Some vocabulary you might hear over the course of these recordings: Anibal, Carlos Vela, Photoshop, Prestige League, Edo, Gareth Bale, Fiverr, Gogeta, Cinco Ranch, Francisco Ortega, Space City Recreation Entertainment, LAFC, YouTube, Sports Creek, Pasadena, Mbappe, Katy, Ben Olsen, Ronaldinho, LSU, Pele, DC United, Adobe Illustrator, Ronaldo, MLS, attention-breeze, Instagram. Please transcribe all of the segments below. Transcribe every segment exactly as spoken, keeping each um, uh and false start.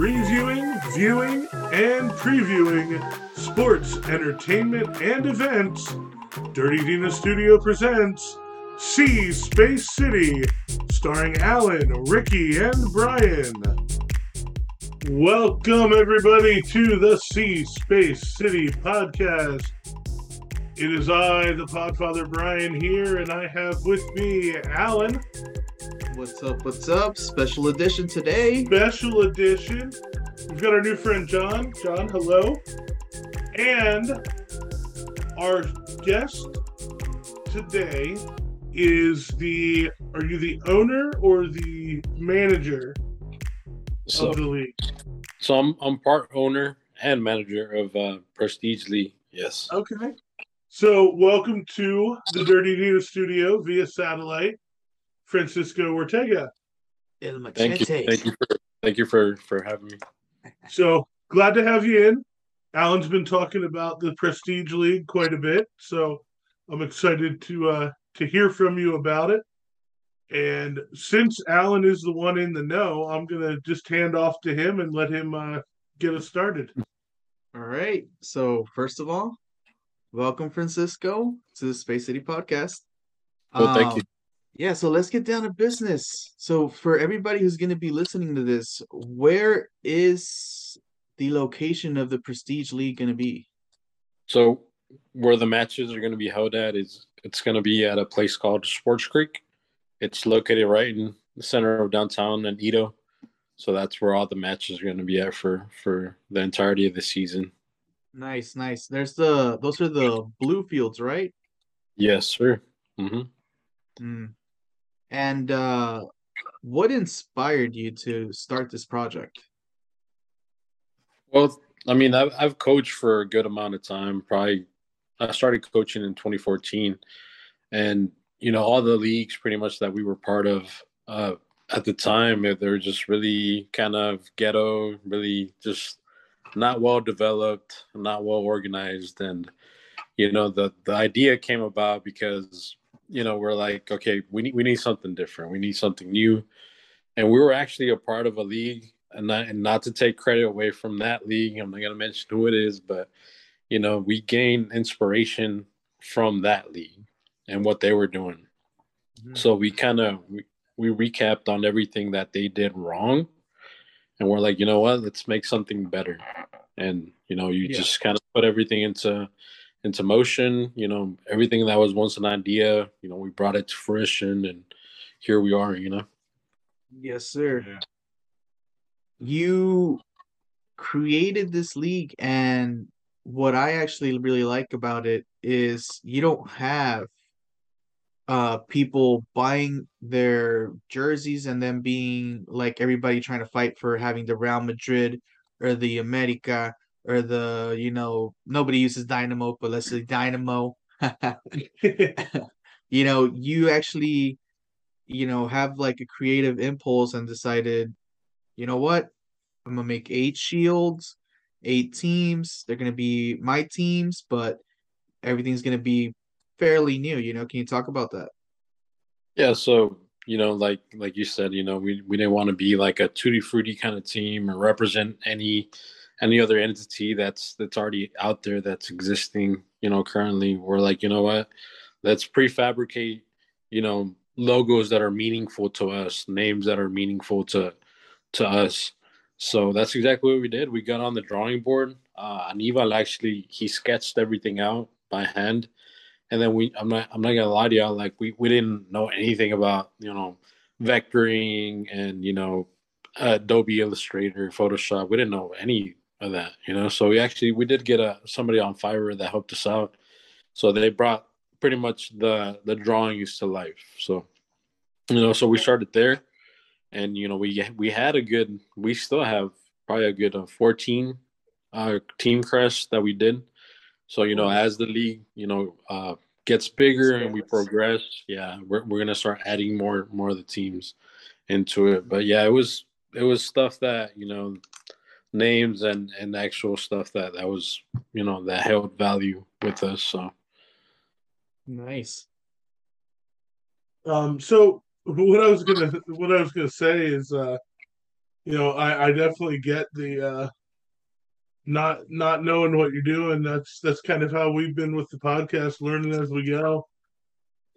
reviewing, viewing, and previewing sports, entertainment, and events, Dirty Dina Studio presents See Space City, starring Alan, Ricky, and Brian. Welcome, everybody, to the See Space City podcast. It is I, the Podfather Brian, here, and I have with me Alan. What's up, what's up? Special edition today. Special edition. We've got our new friend, John. John, hello. And our guest today is the, are you the owner or the manager so, of the league? So I'm I'm part owner and manager of uh, Prestige League, yes. Okay. So welcome to the Dirty Dina Studio via satellite, Francisco Ortega. Thank you. Thank you for, thank you for, for having me. So glad to have you in. Alan's been talking about the Prestige League quite a bit, so I'm excited to uh, to hear from you about it. And since Alan is the one in the know, I'm going to just hand off to him and let him uh, get us started. All right. So first of all, welcome, Francisco, to the Space City podcast. Well, thank um, you. Yeah, so let's get down to business. So for everybody who's going to be listening to this, where is the location of the Prestige League going to be? So where the matches are going to be held at is it's going to be at a place called Sports Creek. It's located right in the center of downtown in Edo. So that's where all the matches are going to be at for, for the entirety of the season. Nice, nice. There's the those are the blue fields, right? Yes, sir. Mm-hmm. Mm. And uh, what inspired you to start this project? Well, I mean, I've, I've coached for a good amount of time. Probably, I started coaching in twenty fourteen, and you know, all the leagues pretty much that we were part of uh, at the time, they were just really kind of ghetto, really just not well developed, not well organized. And, you know, the, the idea came about because, you know, we're like, okay, we need, we need something different. We need something new. And we were actually a part of a league, and not, and not to take credit away from that league, I'm not going to mention who it is, but, you know, we gained inspiration from that league and what they were doing. Mm-hmm. So we kind of, we, we recapped on everything that they did wrong. And we're like, you know what, let's make something better. And, you know, you yeah. just kind of put everything into into motion. You know, everything that was once an idea, you know, we brought it to fruition, and here we are, you know. Yes, sir. Yeah. You created this league, and what I actually really like about it is you don't have Uh, people buying their jerseys and then being like everybody trying to fight for having the Real Madrid or the America or the, you know, nobody uses Dynamo, but let's say Dynamo. You know, you actually, you know, have like a creative impulse and decided, you know what, I'm going to make eight shields, eight teams. They're going to be my teams, but everything's going to be fairly new, you know. Can you talk about that? Yeah, so, you know, like like you said, you know, we, we didn't want to be like a tutti frutti kind of team or represent any any other entity that's that's already out there that's existing, you know, currently. We're like, you know what, let's prefabricate, you know, logos that are meaningful to us, names that are meaningful to to us. So that's exactly what we did. We got on the drawing board. Uh, Anibal actually, he sketched everything out by hand. And then we, I'm not, I'm not gonna lie to y'all. Like we, we didn't know anything about, you know, vectoring and, you know, Adobe Illustrator, Photoshop. We didn't know any of that, you know. So we actually, we did get a somebody on Fiverr that helped us out. So they brought pretty much the the drawings to life. So, you know, so we started there, and you know, we we had a good, we still have probably a good fourteen uh, team crests that we did. So, you know, as the league, you know, uh, gets bigger and we progress, yeah, we're we're gonna start adding more more of the teams into it. But yeah, it was it was stuff that, you know, names and, and actual stuff that, that was, you know, that held value with us. So nice. Um. So what I was gonna what I was gonna say is, uh, you know, I, I definitely get the uh, not not knowing what you're doing. That's that's kind of how we've been with the podcast, learning as we go.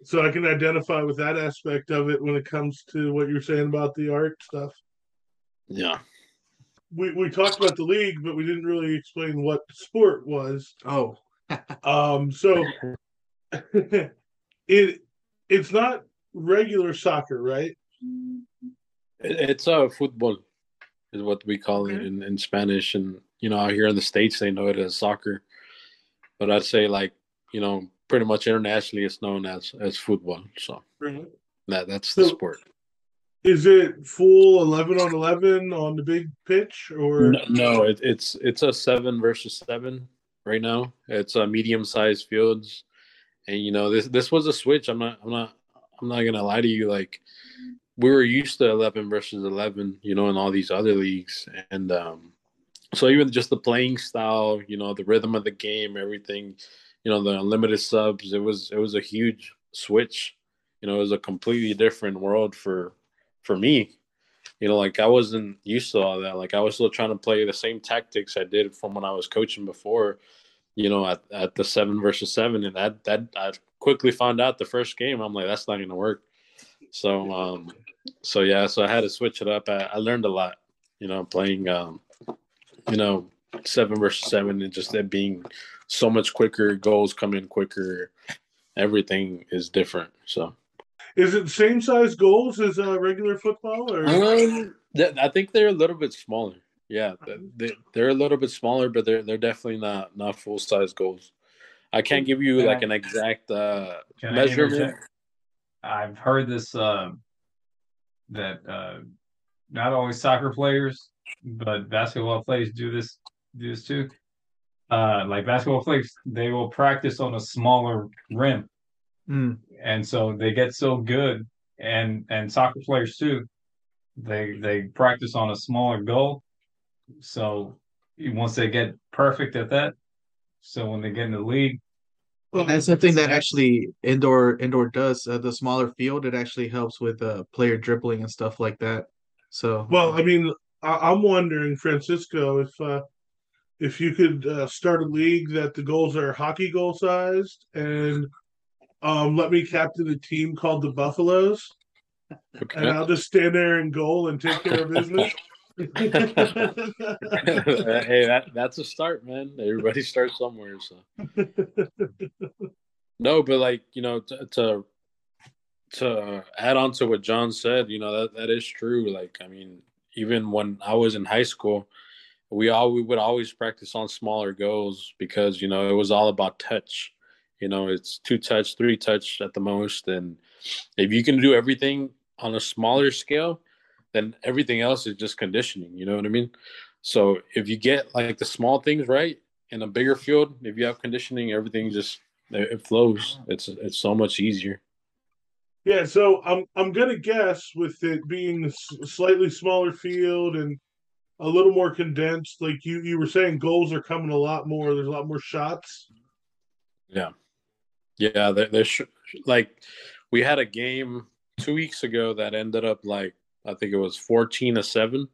So I can identify with that aspect of it when it comes to what you're saying about the art stuff. Yeah. We we talked about the league, but we didn't really explain what the sport was. Oh. um. So it it's not regular soccer, right? It's a uh, football is what we call okay. it in, in Spanish. And, you know, out here in the States, they know it as soccer. But I'd say, like, you know, pretty much internationally it's known as, as football. So mm-hmm. that that's the so, sport. Is it full eleven on eleven on the big pitch? Or No, no it, it's it's a seven versus seven right now. It's a medium-sized fields. And, you know, this this was a switch. I'm not I'm not I'm not going to lie to you. Like, we were used to eleven versus eleven, you know, in all these other leagues. And um, so even just the playing style, you know, the rhythm of the game, everything, you know, the unlimited subs, it was it was a huge switch. You know, it was a completely different world for for me. You know, like, I wasn't used to all that. Like, I was still trying to play the same tactics I did from when I was coaching before, you know, at, at the seven versus seven. And that, that I quickly found out the first game, I'm like, that's not going to work. So, um, so yeah, so I had to switch it up. I, I learned a lot, you know, playing, um, you know, seven versus seven, and just that being so much quicker, goals come in quicker, everything is different. So, is it same size goals as uh, regular football? Or um, th- I think they're a little bit smaller. Yeah, they, they're a little bit smaller, but they're they're definitely not not full size goals. I can't give you like an exact uh, measurement. I've heard this uh, that uh, not always soccer players, but basketball players do this do this too. Uh, like basketball players, they will practice on a smaller rim, mm. and so they get so good. And and soccer players too, they they practice on a smaller goal. So once they get perfect at that, so when they get in the league. Well, that's something that actually indoor indoor does. Uh, the smaller field, it actually helps with uh, player dribbling and stuff like that. So, well, I mean, I- I'm wondering, Francisco, if uh, if you could uh, start a league that the goals are hockey goal sized, and um, let me captain a team called the Buffaloes, okay. and I'll just stand there and goal and take care of business. Hey, that, that's a start, man. Everybody starts somewhere. So no, but like, you know, to, to to add on to what John said, you know, that that is true. Like, I mean, even when I was in high school, we all we would always practice on smaller goals because, you know, it was all about touch. You know, it's two touch, three touch at the most, and if you can do everything on a smaller scale, then everything else is just conditioning. You know what I mean? So if you get like the small things right in a bigger field, if you have conditioning, everything just it flows. It's it's so much easier. Yeah. So I'm I'm gonna guess with it being a slightly smaller field and a little more condensed, like you you were saying, goals are coming a lot more. There's a lot more shots. Yeah. Yeah. They're, they're sh- like we had a game two weeks ago that ended up like. I think it was fourteen to seven.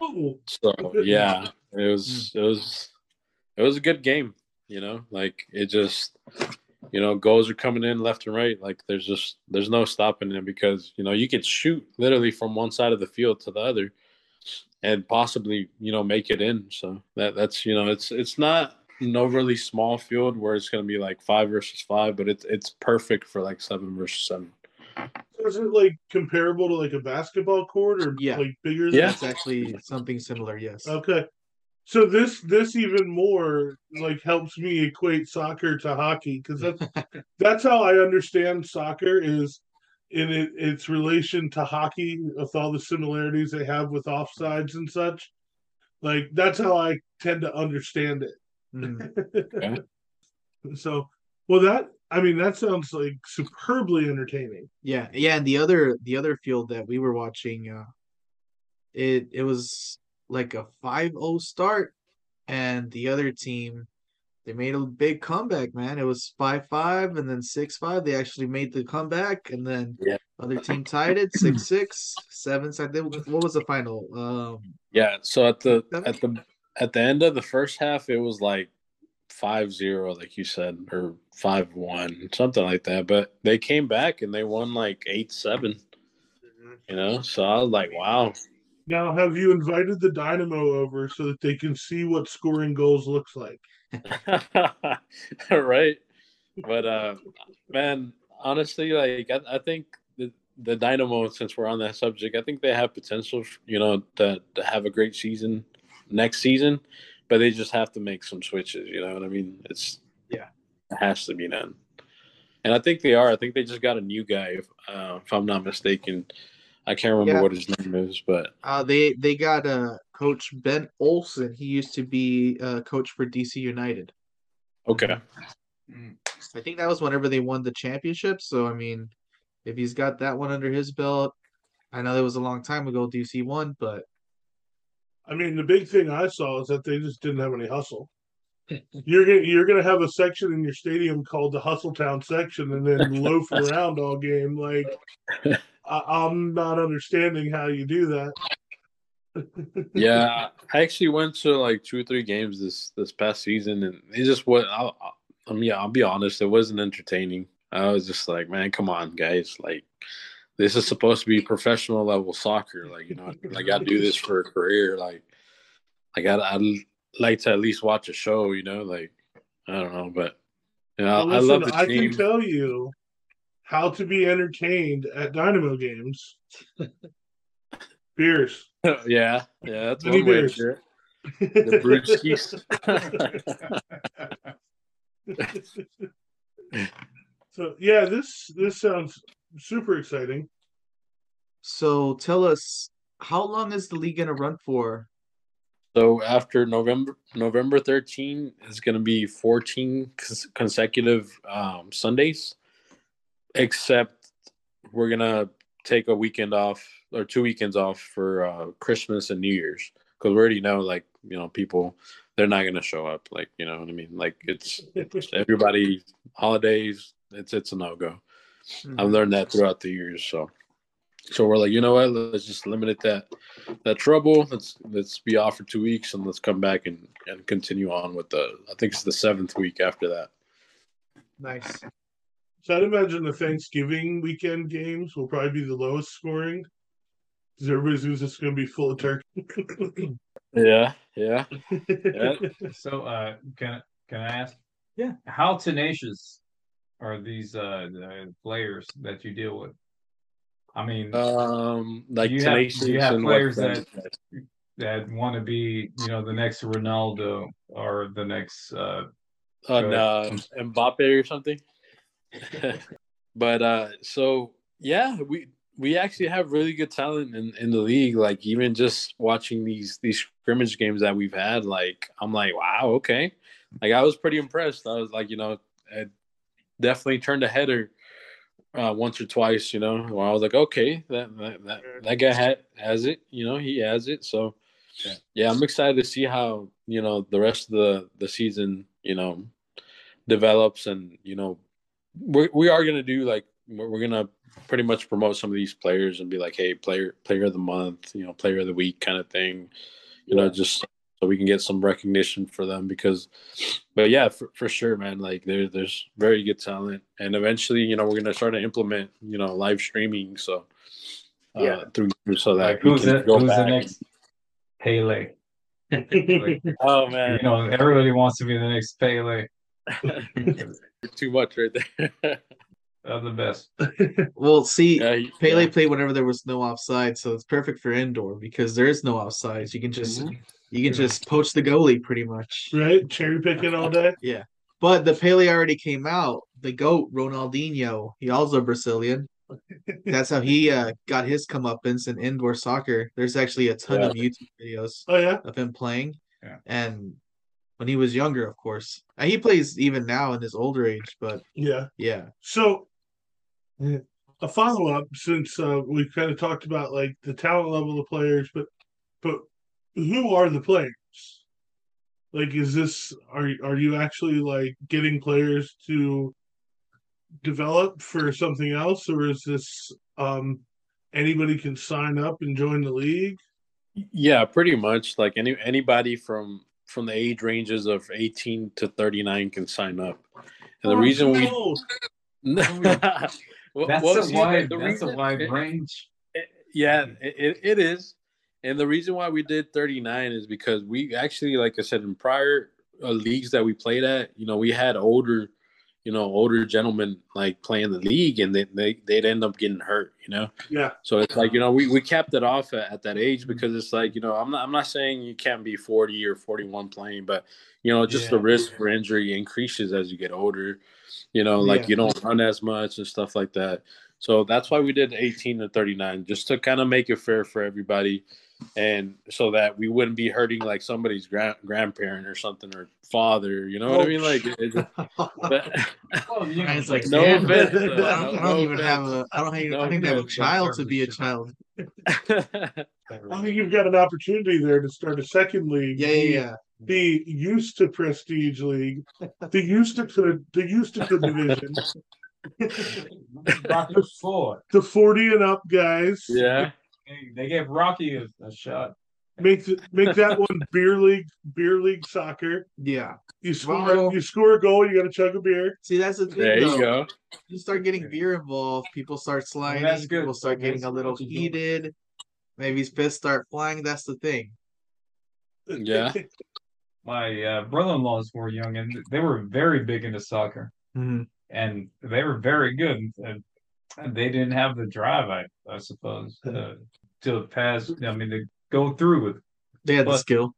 Oh, so yeah, it was it was it was a good game, you know? Like it just, you know, goals are coming in left and right. Like there's just there's no stopping it because, you know, you could shoot literally from one side of the field to the other and possibly, you know, make it in. So that that's, you know, it's it's not an overly small field where it's going to be like five versus five, but it's it's perfect for like seven versus seven. Is it like comparable to like a basketball court or yeah. like bigger? Than yeah, it's actually something similar. Yes. Okay, so this this even more like helps me equate soccer to hockey because that's that's how I understand soccer is in it, its relation to hockey with all the similarities they have with offsides and such. Like that's how I tend to understand it. Mm. Okay. So, well, that. I mean, that sounds like superbly entertaining. Yeah, yeah, and the other the other field that we were watching, uh, it it was like a five oh start, and the other team, they made a big comeback, man. It was five five and then six five. They actually made the comeback, and then yeah. Other team tied it six six, seven seconds. What was the final? Um, yeah, so at the seven? at the at the end of the first half, it was like five zero, like you said, or five one, something like that. But they came back and they won like eight seven. You know, so I was like, wow. Now, have you invited the Dynamo over so that they can see what scoring goals looks like? Right, but uh, man, honestly, like I, I think. The Dynamo, since we're on that subject, I think they have potential, you know, to, to have a great season next season, but they just have to make some switches, you know what I mean? It's yeah, it has to be done. And I think they are. I think they just got a new guy, if, uh, if I'm not mistaken. I can't remember yeah. what his name is, but uh, they they got uh, coach Ben Olsen. He used to be uh, coach for D C United. Okay, I think that was whenever they won the championship. So I mean. If he's got that one under his belt, I know that was a long time ago, D C won, but. I mean, the big thing I saw is that they just didn't have any hustle. You're going you're gonna to have a section in your stadium called the Hustle Town section and then loaf around all game. Like, I, I'm not understanding how you do that. Yeah, I actually went to like two or three games this, this past season, and it just was, I, I mean, yeah, I'll be honest, it wasn't entertaining. I was just like, man, come on, guys! Like, this is supposed to be professional level soccer. Like, you know, like I do this for a career. Like, I got, I like to at least watch a show. You know, like I don't know, but you know, well, I, listen, I love the I team. I can tell you how to be entertained at Dynamo games. Beers. yeah, yeah, that's Many one beers. way. Sure. The brewskis. So, yeah, this this sounds super exciting. So tell us, how long is the league going to run for? So after November November thirteenth, it's going to be fourteen consecutive um, Sundays, except we're going to take a weekend off or two weekends off for uh, Christmas and New Year's, because we already know, like, you know, people, they're not going to show up. Like, you know what I mean? Like, it's, it's everybody, holidays. It's it's a no-go. Mm-hmm. I've learned that throughout the years. So so we're like, you know what? Let's just limit that that trouble. Let's let's be off for two weeks and let's come back and, and continue on with the, I think it's the seventh week after that. Nice. So I'd imagine the Thanksgiving weekend games will probably be the lowest scoring, because everybody's just going to be full of turkey. yeah, yeah. yeah. So uh, can, can I ask? Yeah. How tenacious are these uh, the players that you deal with? I mean, um, like you have, you have players that that want to be, you know, the next Ronaldo or the next uh, uh, no, Mbappe or something. But uh, so yeah, we we actually have really good talent in, in the league. Like, even just watching these these scrimmage games that we've had, like I'm like, wow, okay. Like, I was pretty impressed. I was like, you know. I, Definitely turned a header uh, once or twice, you know, where I was like, okay, that that, that, that guy had, has it, you know, he has it. So, yeah. yeah, I'm excited to see how, you know, the rest of the, the season, you know, develops. And, you know, we're, we are going to do, like, we're going to pretty much promote some of these players and be like, hey, player player of the month, you know, player of the week kind of thing, you yeah. know, just so we can get some recognition for them, because, but yeah, for, for sure, man, like there, there's very good talent. And eventually, you know, we're going to start to implement, you know, live streaming. So, uh, yeah. through, so that like, who's, it, go who's back the next Pele? Like, oh man, you know, everybody wants to be the next Pele. Too much right there. That's the best. Well, see, yeah, he, Pele yeah. played whenever there was no offside. So it's perfect for indoor, because there is no offsides. You can just, mm-hmm. You can just poach the goalie, pretty much. Right? Cherry picking all day? Yeah. But the Pele already came out. The GOAT, Ronaldinho, he also Brazilian. That's how he uh, got his comeuppance in indoor soccer. There's actually a ton yeah. of YouTube videos oh, yeah? of him playing. Yeah. And when he was younger, of course. And he plays even now in his older age, but yeah. yeah. So a follow-up, since uh, we've kind of talked about like the talent level of players, but but who are the players? Like, is this are are you actually like getting players to develop for something else, or is this um, anybody can sign up and join the league? Yeah, pretty much. Like any anybody from from the age ranges of eighteen to thirty-nine can sign up. And the oh, reason we no. that's what, what a wide the that's reason, a wide it, range. It, yeah, it, it is. And the reason why we did thirty-nine is because we actually, like I said, in prior uh, leagues that we played at, you know, we had older, you know, older gentlemen like playing the league, and they, they they'd end up getting hurt, you know. Yeah. So it's like, you know, we, we capped it off at, at that age, because it's like, you know, I'm not I'm not saying you can't be forty or forty-one playing, but you know, just yeah. the risk for injury increases as you get older, you know, like yeah. you don't run as much and stuff like that. So that's why we did eighteen to thirty-nine, just to kind of make it fair for everybody. And so that we wouldn't be hurting like somebody's grand grandparent or something, or father, you know oh. what I mean? Like, it's, it's like no offense. I don't, I don't no even offense. have a. I don't think no I think they have a child to be a child. I think you've got an opportunity there to start a second league. Yeah, yeah, yeah. Be used to Prestige League, the used to the, the used to the division. The forty and up guys. Yeah. They gave Rocky a, a shot. Make make that one beer league, beer league soccer. Yeah, you score, wow. you score a goal, you got to chug a beer. See, that's the thing. There though. you go. You start getting beer involved, people start sliding. Well, that's good. People start getting that's a little heated. Doing. Maybe his fists start flying. That's the thing. Yeah, my uh, brother-in-laws were young, and they were very big into soccer, mm-hmm. and they were very good. And, and they didn't have the drive, I I suppose, uh, to pass. I mean, to go through with. They had but, the skill.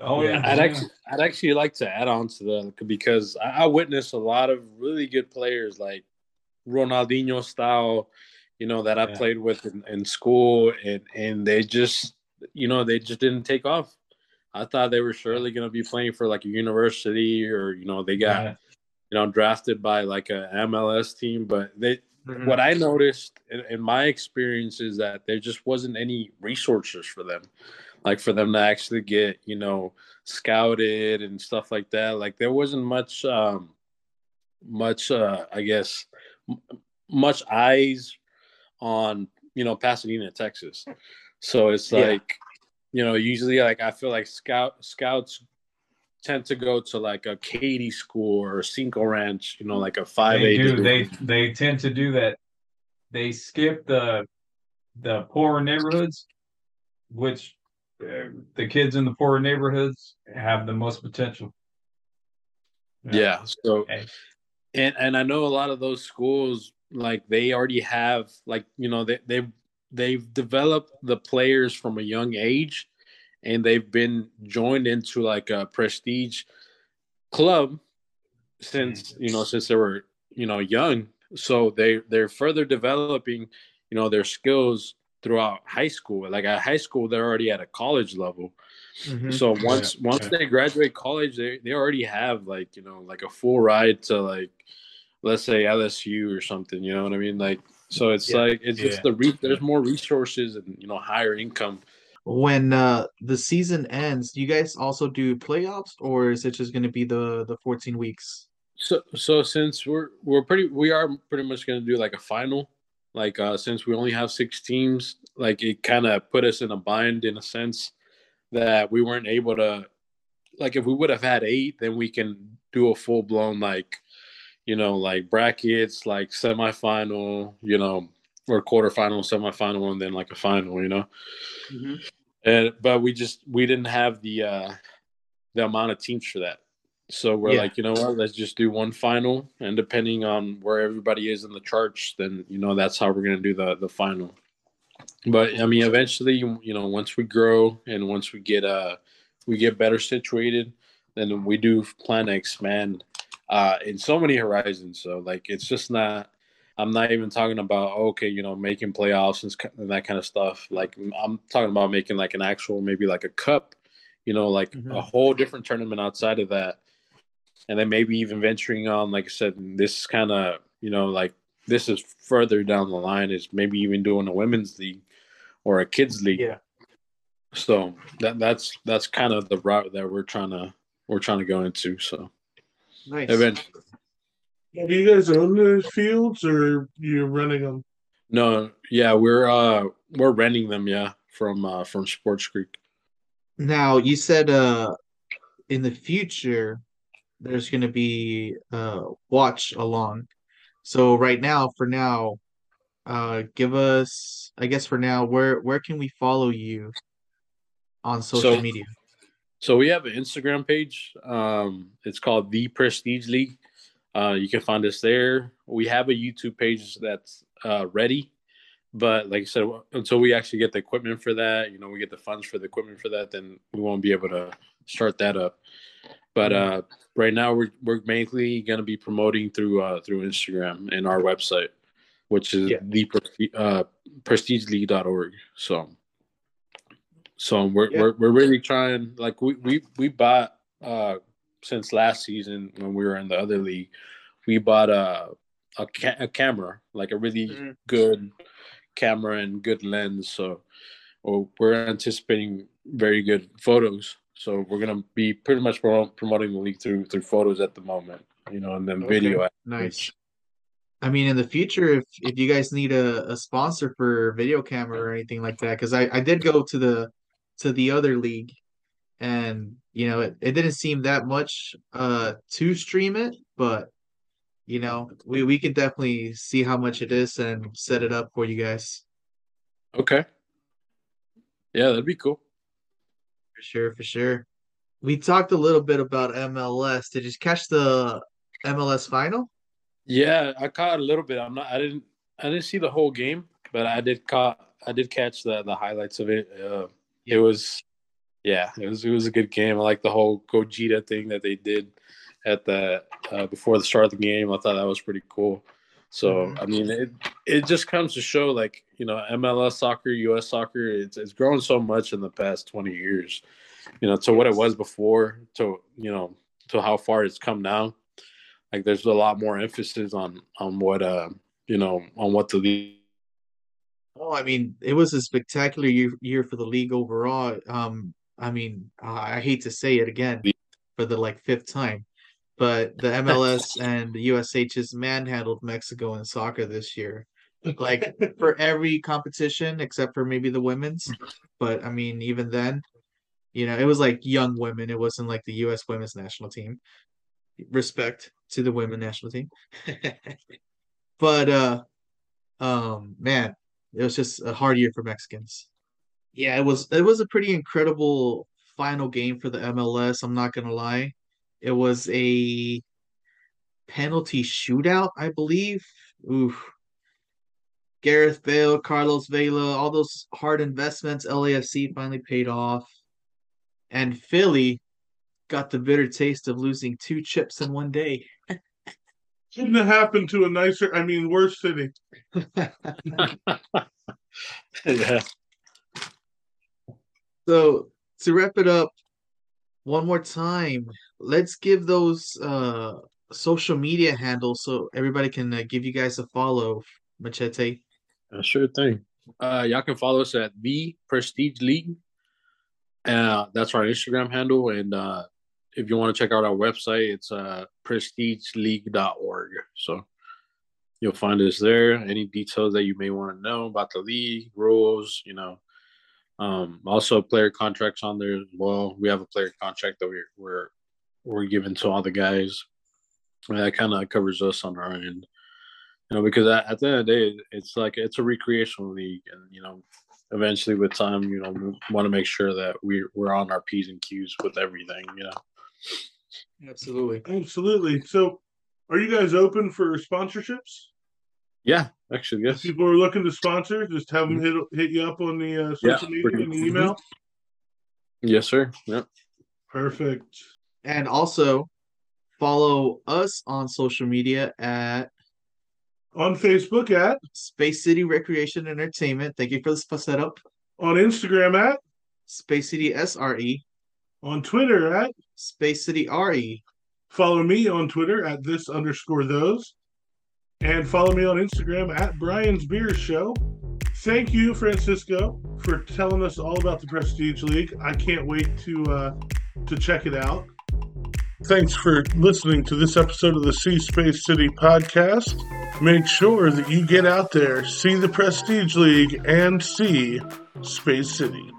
Oh yeah, yeah. I'd actually I'd actually like to add on to that, because I, I witnessed a lot of really good players like Ronaldinho style, you know, that I yeah. played with in, in school, and and they just, you know, they just didn't take off. I thought they were surely going to be playing for like a university, or you know, they got yeah. you know drafted by like a M L S team, but they. Mm-hmm. What I noticed in, in my experience is that there just wasn't any resources for them, like for them to actually get, you know, scouted and stuff like that. Like there wasn't much, um, much, uh, I guess, m- much eyes on, you know, Pasadena, Texas. So it's like, yeah. you know, usually like I feel like scout scouts tend to go to like a Katy school or Cinco Ranch, you know, like a five A. They do. They they tend to do that. They skip the the poorer neighborhoods, which uh, the kids in the poorer neighborhoods have the most potential. You know? Yeah. So, and and I know a lot of those schools, like they already have, like you know, they they they've developed the players from a young age. And they've been joined into like a prestige club since, you know, since they were, you know, young. So they, they're further developing, you know, their skills throughout high school. Like at high school, they're already at a college level. Mm-hmm. So once yeah. once yeah. they graduate college, they, they already have like, you know, like a full ride to like, let's say L S U or something, you know what I mean? Like, so it's yeah. like, it's yeah. just the, re- there's more resources and, you know, higher income. When uh, the season ends, do you guys also do playoffs, or is it just going to be the, the fourteen weeks? So, so since we're we're pretty we are pretty much going to do like a final, like uh, since we only have six teams, like it kind of put us in a bind in a sense that we weren't able to, like if we would have had eight, then we can do a full blown like, you know, like brackets, like semifinal, you know, or quarterfinal, semifinal, and then like a final, you know. Mm-hmm. And, but we just we didn't have the uh, the amount of teams for that, so we're yeah. like, you know what, let's just do one final, and depending on where everybody is in the charts, then you know that's how we're gonna do the the final. But I mean, eventually, you know, once we grow and once we get uh we get better situated, then we do plan to expand uh, in so many horizons. So like, it's just not. I'm not even talking about, okay, you know, making playoffs and that kind of stuff. Like, I'm talking about making, like, an actual, maybe, like, a cup, you know, like, mm-hmm. a whole different tournament outside of that. And then maybe even venturing on, like I said, this kind of, you know, like, this is further down the line, is maybe even doing a women's league or a kids league. Yeah. So that that's that's kind of the route that we're trying to we're trying to go into. So nice. Eventually. Do you guys own those fields, or you're running them? No, yeah, we're uh we're renting them, yeah, from uh, from Sports Creek. Now you said uh in the future there's going to be uh watch along. So right now, for now, uh give us, I guess for now, where where can we follow you on social so, media? So we have an Instagram page. Um, it's called The Prestige League. Uh, you can find us there. We have a YouTube page that's uh, ready, but like I said, until we actually get the equipment for that, you know, we get the funds for the equipment for that, then we won't be able to start that up. But uh, right now, we're we're mainly going to be promoting through uh, through Instagram and our website, which is yeah. the uh, prestige league dot org. So. So we're, yeah. we're we're really trying, like we we we bought uh since last season when we were in the other league, we bought a a, ca- a camera, like a really mm-hmm. good camera and good lens. So well, we're anticipating very good photos. So we're gonna be pretty much promoting the league through through photos at the moment, you know, and then okay. video. Nice. I mean, in the future, if if you guys need a, a sponsor for video camera or anything like that, because I I did go to the. to the other league, and you know it, it didn't seem that much uh to stream it, but you know we we can definitely see how much it is and set it up for you guys. Okay, yeah, that'd be cool for sure. For sure we talked a little bit about M L S. Did you catch the M L S final? Yeah, I caught a little bit. I'm not I didn't I didn't see the whole game, but I did caught I did catch the the highlights of it. uh It was, yeah, it was it was a good game. I like the whole Gogeta thing that they did at the uh, before the start of the game. I thought that was pretty cool. So mm-hmm. I mean, it it just comes to show, like, you know, M L S soccer, U S soccer, it's it's grown so much in the past twenty years, you know, to what it was before, to you know, to how far it's come now. Like, there's a lot more emphasis on on what uh you know on what the league. Well, I mean, it was a spectacular year, year for the league overall. Um, I mean, uh, I hate to say it again for the like fifth time, but the M L S and the U S H has manhandled Mexico in soccer this year. Like, for every competition except for maybe the women's. But I mean, even then, you know, it was like young women. It wasn't like the U S women's national team. Respect to the women's national team. But, uh, um, man. It was just a hard year for Mexicans. Yeah, it was it was a pretty incredible final game for the M L S, I'm not going to lie. It was a penalty shootout, I believe. Oof. Gareth Bale, Carlos Vela, all those hard investments, L A F C finally paid off. And Philly got the bitter taste of losing two chips in one day. Shouldn't have happened to a nicer, I mean, worse city. Yeah. So, to wrap it up one more time, let's give those uh, social media handles so everybody can uh, give you guys a follow, Machete. Uh, sure thing. Uh, y'all can follow us at The Prestige League. Uh, that's our Instagram handle, and uh, if you want to check out our website, it's uh, prestige league dot org. So you'll find us there. Any details that you may want to know about the league, rules, you know. Um, also, player contracts on there as well. We have a player contract that we're we're, we're giving to all the guys. And that kind of covers us on our end. You know, because at, at the end of the day, it's like it's a recreational league. And, you know, eventually with time, you know, we want to make sure that we're, we're on our P's and Q's with everything, you know. Absolutely. Absolutely. So, are you guys open for sponsorships? Yeah, actually, yes. If people are looking to sponsor, just have them hit, hit you up on the uh, social yeah, media and the email? Yes, sir. Yep. Perfect. And also, follow us on social media at... on Facebook at... Space City Recreation Entertainment. Thank you for the setup. On Instagram at... Space City S R E. On Twitter at... Space City R E. Follow me on Twitter at this underscore those. And follow me on Instagram at Brian's Beer Show. Thank you, Francisco, for telling us all about the Prestige League. I can't wait to uh, to check it out. Thanks for listening to this episode of the See Space City podcast. Make sure that you get out there, see the Prestige League, and see Space City.